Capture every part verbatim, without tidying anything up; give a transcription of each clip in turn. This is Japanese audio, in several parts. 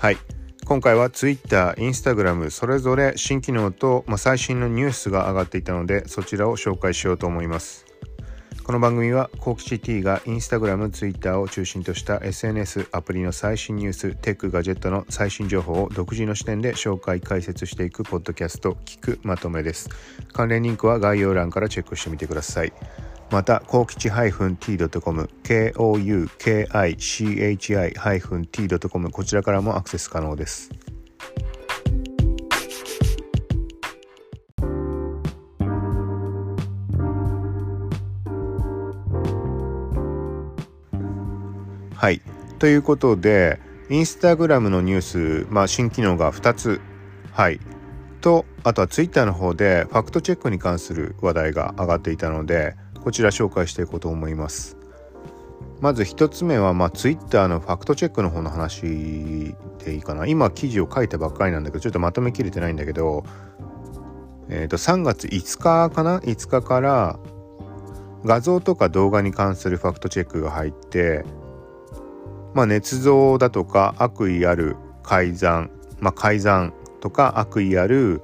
はい、今回は Twitter、Instagram それぞれ新機能と、まあ、最新のニュースが上がっていたので、そちらを紹介しようと思います。この番組はコウキチ T が Instagram、Twitter を中心とした エスエヌエス、アプリの最新ニュース、テック、ガジェットの最新情報を独自の視点で紹介、解説していくポッドキャスト、聞くまとめです。関連リンクは概要欄からチェックしてみてください。また、koukichi ティー ドット コム、ケー オー ユー ケー アイ シー エイチ アイ ティー ドット コム、こちらからもアクセス可能です。はい、ということでインスタグラムのニュース、まあ、新機能がふたつ、はい、とあとはツイッターの方でファクトチェックに関する話題が上がっていたので、こちら紹介していこうと思います。まずひとつめは、まあ、ツイッターのファクトチェックの方の話でいいかな。今記事を書いたばっかりなんだけど、ちょっとまとめきれてないんだけど、えーと、さんがついつかかな、いつかから画像とか動画に関するファクトチェックが入って、まあ、捏造だとか悪意ある改ざん、まあ、改ざんとか悪意ある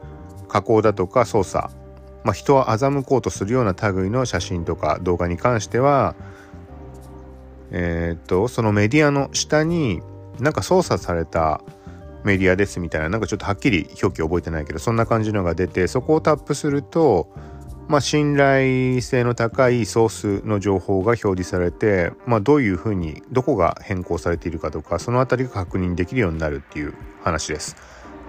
加工だとか操作、まあ、人を欺こうとするような類の写真とか動画に関しては、えー、っとそのメディアの下になんか操作されたメディアですみたいな、なんかちょっとはっきり表記覚えてないけど、そんな感じのが出て、そこをタップすると、まあ、信頼性の高いソースの情報が表示されて、まあ、どういうふうにどこが変更されているかとか、そのあたりが確認できるようになるっていう話です。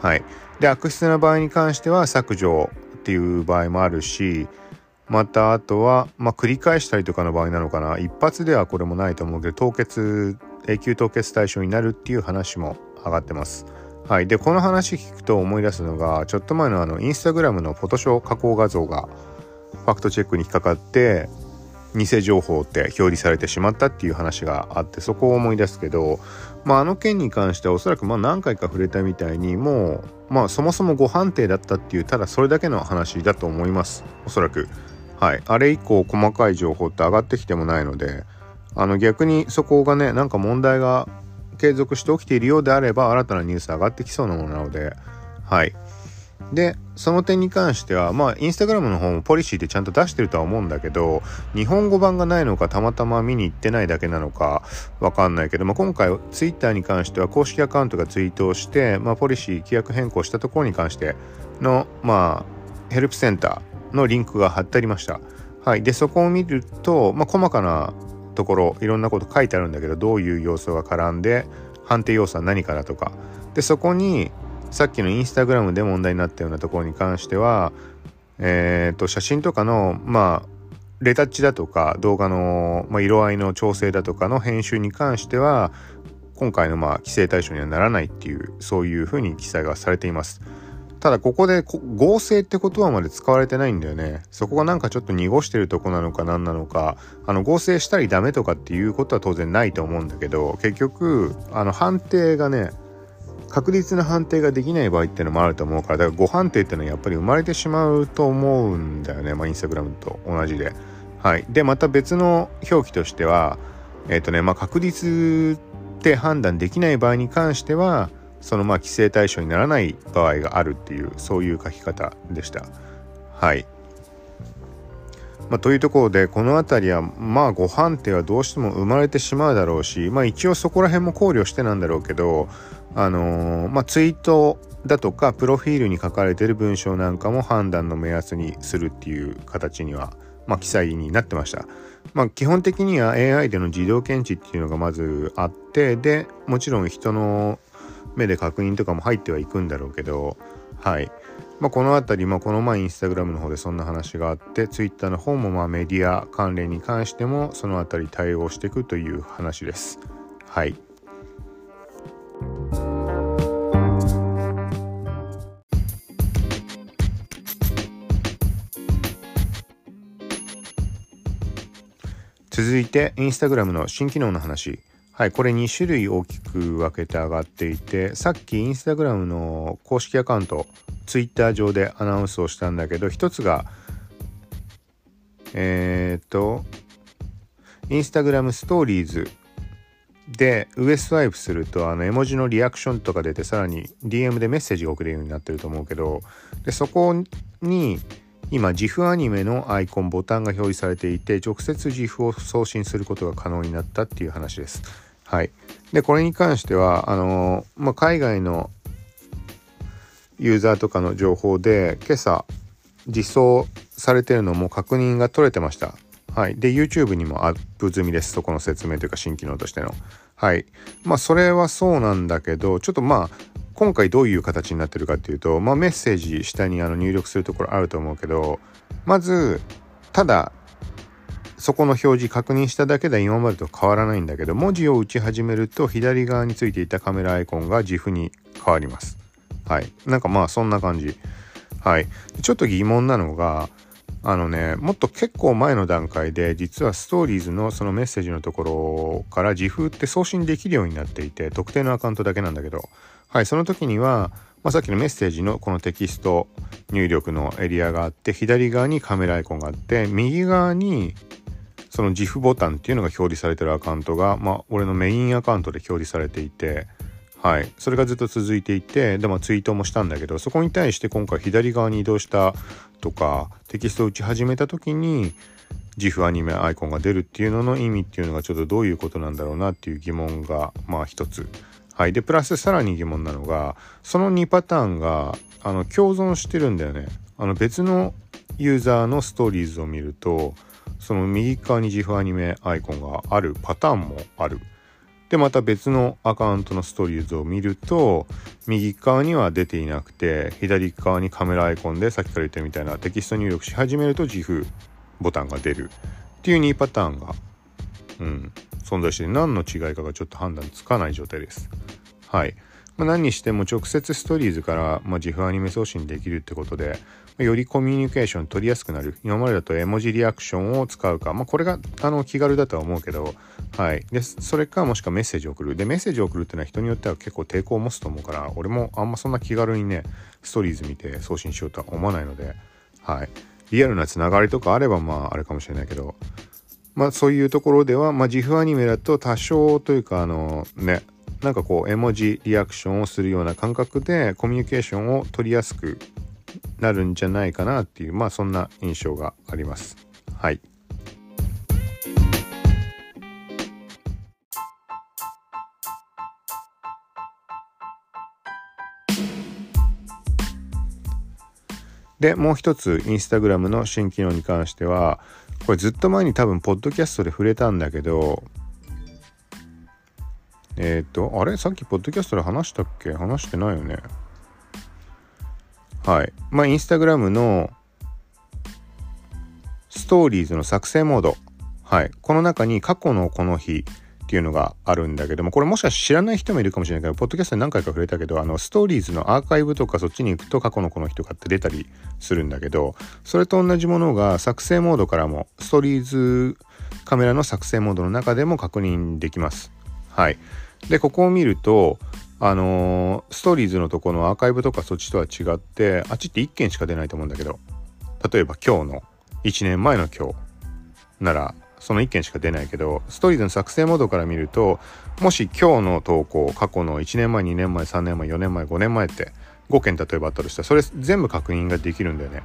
はい。で、悪質な場合に関しては削除っていう場合もあるし、またあとは、まあ、繰り返したりとかの場合なのかな。一発ではこれもないと思うけど、凍結、永久凍結対象になるっていう話も上がってます。はい。で、この話聞くと思い出すのが、ちょっと前のあのインスタグラムのフォトショー加工画像がファクトチェックに引っかかって偽情報って表示されてしまったっていう話があって、そこを思い出すけど、まあ、あの件に関してはおそらくまあ何回か触れたみたいに、もう、まあ、そもそも誤判定だったっていう、ただそれだけの話だと思います、おそらく。はい、あれ以降細かい情報って上がってきてもないので、あの逆にそこがね、なんか問題が継続して起きているようであれば、新たなニュース上がってきそうなものなので、はい。で、その点に関しては、まあ、インスタグラムの方もポリシーでちゃんと出してるとは思うんだけど、日本語版がないのか、たまたま見に行ってないだけなのか、わかんないけど、まあ、今回、ツイッターに関しては、公式アカウントがツイートをして、まあ、ポリシー規約変更したところに関しての、まあ、ヘルプセンターのリンクが貼ってありました。はい。で、そこを見ると、まあ、細かなところ、いろんなこと書いてあるんだけど、どういう要素が絡んで、判定要素は何かだとか。で、そこに、さっきのインスタグラムで問題になったようなところに関しては、えー、と写真とかの、まあ、レタッチだとか動画の、まあ、色合いの調整だとかの編集に関しては今回の、まあ、規制対象にはならないっていう、そういうふうに記載がされています。ただここでこ合成って言葉まで使われてないんだよね。そこがなんかちょっと濁してるとこなのか何なのか、あの合成したりダメとかっていうことは当然ないと思うんだけど、結局あの判定がね、確実な判定ができない場合ってのもあると思うから、だから誤判定ってのはやっぱり生まれてしまうと思うんだよね、まあ、インスタグラムと同じで。はい。で、また別の表記としては、えっとね、まあ、確実って判断できない場合に関しては、そのまあ規制対象にならない場合があるっていう、そういう書き方でした。はい。まあ、というところで、この辺りはまあ誤判定はどうしても生まれてしまうだろうし、まあ一応そこら辺も考慮してなんだろうけど、あのーまあ、ツイートだとかプロフィールに書かれている文章なんかも判断の目安にするっていう形には、まあ、記載になってました、まあ、基本的には エーアイ での自動検知っていうのがまずあって、でもちろん人の目で確認とかも入ってはいくんだろうけど、はい。まあ、このあたり、まあ、この前インスタグラムの方でそんな話があって、ツイッターの方もまあメディア関連に関してもそのあたり対応していくという話です。はい。続いてインスタグラムの新機能の話。はい、これに種類大きく分けて上がっていて、さっきインスタグラムの公式アカウント、ツイッター上でアナウンスをしたんだけど、一つがえー、っとインスタグラムストーリーズで上スワイプするとあの絵文字のリアクションとか出て、さらに ディーエム でメッセージが送れるようになってると思うけど、でそこに今 ジーアイエフ アニメのアイコンボタンが表示されていて、直接 ジーアイエフ を送信することが可能になったっていう話です。はい。でこれに関してはあの、まあ、海外のユーザーとかの情報で今朝実装されてるのも確認が取れてました。はい。で YouTube にもアップ済みです。そこの説明というか新機能としての。はい。まあそれはそうなんだけど、ちょっとまあ今回どういう形になってるかっていうと、まあメッセージ下にあの入力するところあると思うけど、まずただそこの表示確認しただけで今までと変わらないんだけど、文字を打ち始めると左側についていたカメラアイコンが ジーアイエフ に変わります。はい。なんかまあそんな感じ。はい。ちょっと疑問なのが、あのね、もっと結構前の段階で実はストーリーズのそのメッセージのところから ジーアイエフ って送信できるようになっていて、特定のアカウントだけなんだけど、はい、その時には、まあ、さっきのメッセージのこのテキスト入力のエリアがあって、左側にカメラアイコンがあって、右側にその ジーアイエフ ボタンっていうのが表示されてるアカウントが、まあ、俺のメインアカウントで表示されていて、はい、それがずっと続いていて、でもツイートもしたんだけど、そこに対して今回左側に移動したとかテキストを打ち始めた時に ジーアイエフ アニメアイコンが出るっていうのの意味っていうのがちょっとどういうことなんだろうなっていう疑問がまあ一つ。はい、でプラスさらに疑問なのが、そのにパターンがあの共存してるんだよね。あの別のユーザーのストーリーズを見ると、その右側に ジーアイエフ アニメアイコンがあるパターンもある。でまた別のアカウントのストーリーズを見ると、右側には出ていなくて左側にカメラアイコンでさっきから言ったみたいなテキスト入力し始めると ジーアイエフ ボタンが出るっていうにパターンが、うん、存在して、何の違いかがちょっと判断つかない状態です。はい、まあ、何にしても直接ストーリーズから、まあ、ジーアイエフ アニメ送信できるってことで、よりコミュニケーション取りやすくなる。今までだと絵文字リアクションを使うか、まあ、これがあの気軽だとは思うけど、はい、でそれかもしくはメッセージを送る。でメッセージを送るっていうのは人によっては結構抵抗を持つと思うから、俺もあんまそんな気軽にねストーリーズ見て送信しようとは思わないので、はい、リアルなつながりとかあればまああれかもしれないけど、まあ、そういうところでは、まあ、ジーアイエフ アニメだと多少というかあのねなんかこう絵文字リアクションをするような感覚でコミュニケーションを取りやすくなるんじゃないかなっていう、まあそんな印象があります。はい。でもう一つインスタグラムの新機能に関しては、これずっと前に多分ポッドキャストで触れたんだけど、えっと、あれ?さっきポッドキャストで話したっけ?話してないよね。はい。まあ、インスタグラムのストーリーズの作成モード。はい。この中に過去のこの日っていうのがあるんだけども、これもしかして知らない人もいるかもしれないけど、ポッドキャストに何回か触れたけど、あの、ストーリーズのアーカイブとかそっちに行くと過去のこの日とかって出たりするんだけど、それと同じものが作成モードからも、ストーリーズカメラの作成モードの中でも確認できます。はい、でここを見ると、あのー、ストーリーズのとこのアーカイブとかそっちとは違って、あっちっていっけんしか出ないと思うんだけど、例えば今日のいちねんまえの今日ならそのいっけんしか出ないけど、ストーリーズの作成モードから見ると、もし今日の投稿過去のいちねんまえにねんまえさんねんまえよねんまえごねんまえってごけん例えばあったとしたら、それ全部確認ができるんだよね。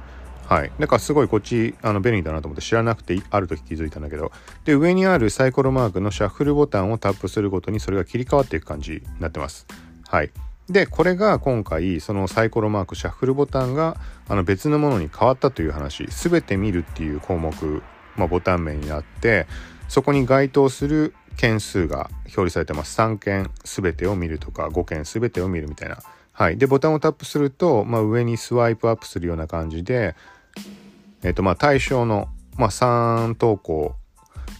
はい、だからすごいこっちあの便利だなと思って知らなくてある時気づいたんだけど、で上にあるサイコロマークのシャッフルボタンをタップするごとにそれが切り替わっていく感じになってます。はい、でこれが今回そのサイコロマークシャッフルボタンがあの別のものに変わったという話、全て見るっていう項目、まあ、ボタン名になって、そこに該当する件数が表示されてます。さんけん全てを見るとかごけん全てを見るみたいな。はい、でボタンをタップすると、まあ、上にスワイプアップするような感じで、えっとまあ対象の、まあ、さん投稿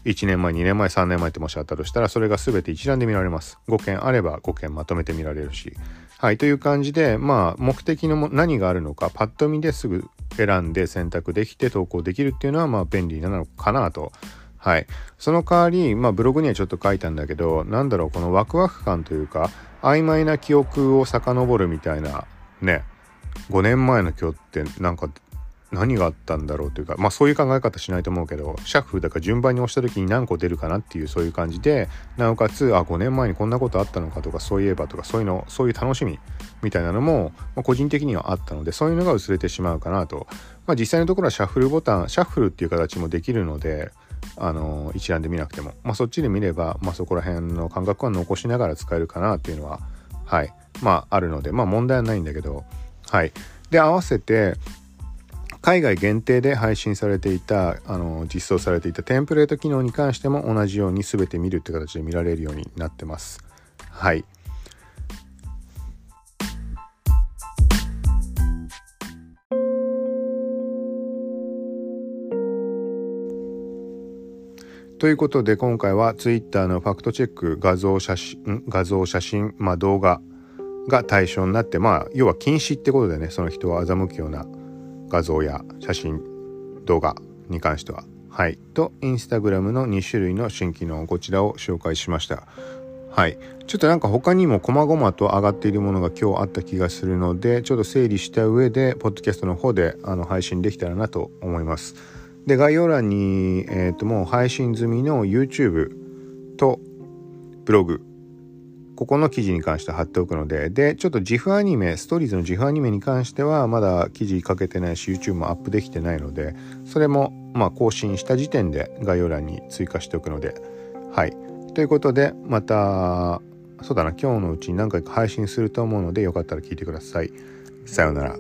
いちねんまえにねんまえさんねんまえってもしあったとしたら、それが全て一覧で見られます。ごけんあればごけんまとめて見られるし、はい、という感じで、まあ目的のも何があるのかパッと見ですぐ選んで選択できて投稿できるっていうのはまあ便利なのかなと。はい、その代わり、まあ、ブログにはちょっと書いたんだけど、なんだろう、このワクワク感というか曖昧な記憶を遡るみたいなね、ごねんまえの今日ってなんか何があったんだろうというか、まあそういう考え方しないと思うけど、シャッフルだから順番に押した時に何個出るかなっていう、そういう感じで、なおかつあごねんまえにこんなことあったのかとか、そういえばとか、そういうの、そういう楽しみみたいなのも、まあ、個人的にはあったので、そういうのが薄れてしまうかなと。まあ実際のところはシャッフルボタン、シャッフルっていう形もできるので、あの一覧で見なくても、まあそっちで見れば、まあそこら辺の感覚は残しながら使えるかなっていうのは、はい、まああるので、まあ問題はないんだけど、はい。で合わせて海外限定で配信されていた、あの実装されていたテンプレート機能に関しても同じように全て見るって形で見られるようになってます。はい。ということで今回は Twitter のファクトチェック、画像写真、画像写真、まあ、動画が対象になって、まあ要は禁止ってことでね、その人を欺くような画像や写真、動画に関しては、はい、とインスタグラムのに種類の新機能、こちらを紹介しました。はい、ちょっとなんか他にも細々と上がっているものが今日あった気がするので、ちょっと整理した上でポッドキャストの方であの配信できたらなと思います。で概要欄に、えーと、もう配信済みの YouTube とブログ、ここの記事に関して貼っておくので、で、ちょっとジーアイエフアニメ、ストーリーズのジーアイエフアニメに関してはまだ記事かけてないし、YouTube もアップできてないので、それもまあ更新した時点で概要欄に追加しておくので、はい。ということで、また、そうだな、今日のうちに何回か配信すると思うので、よかったら聞いてください。さようなら。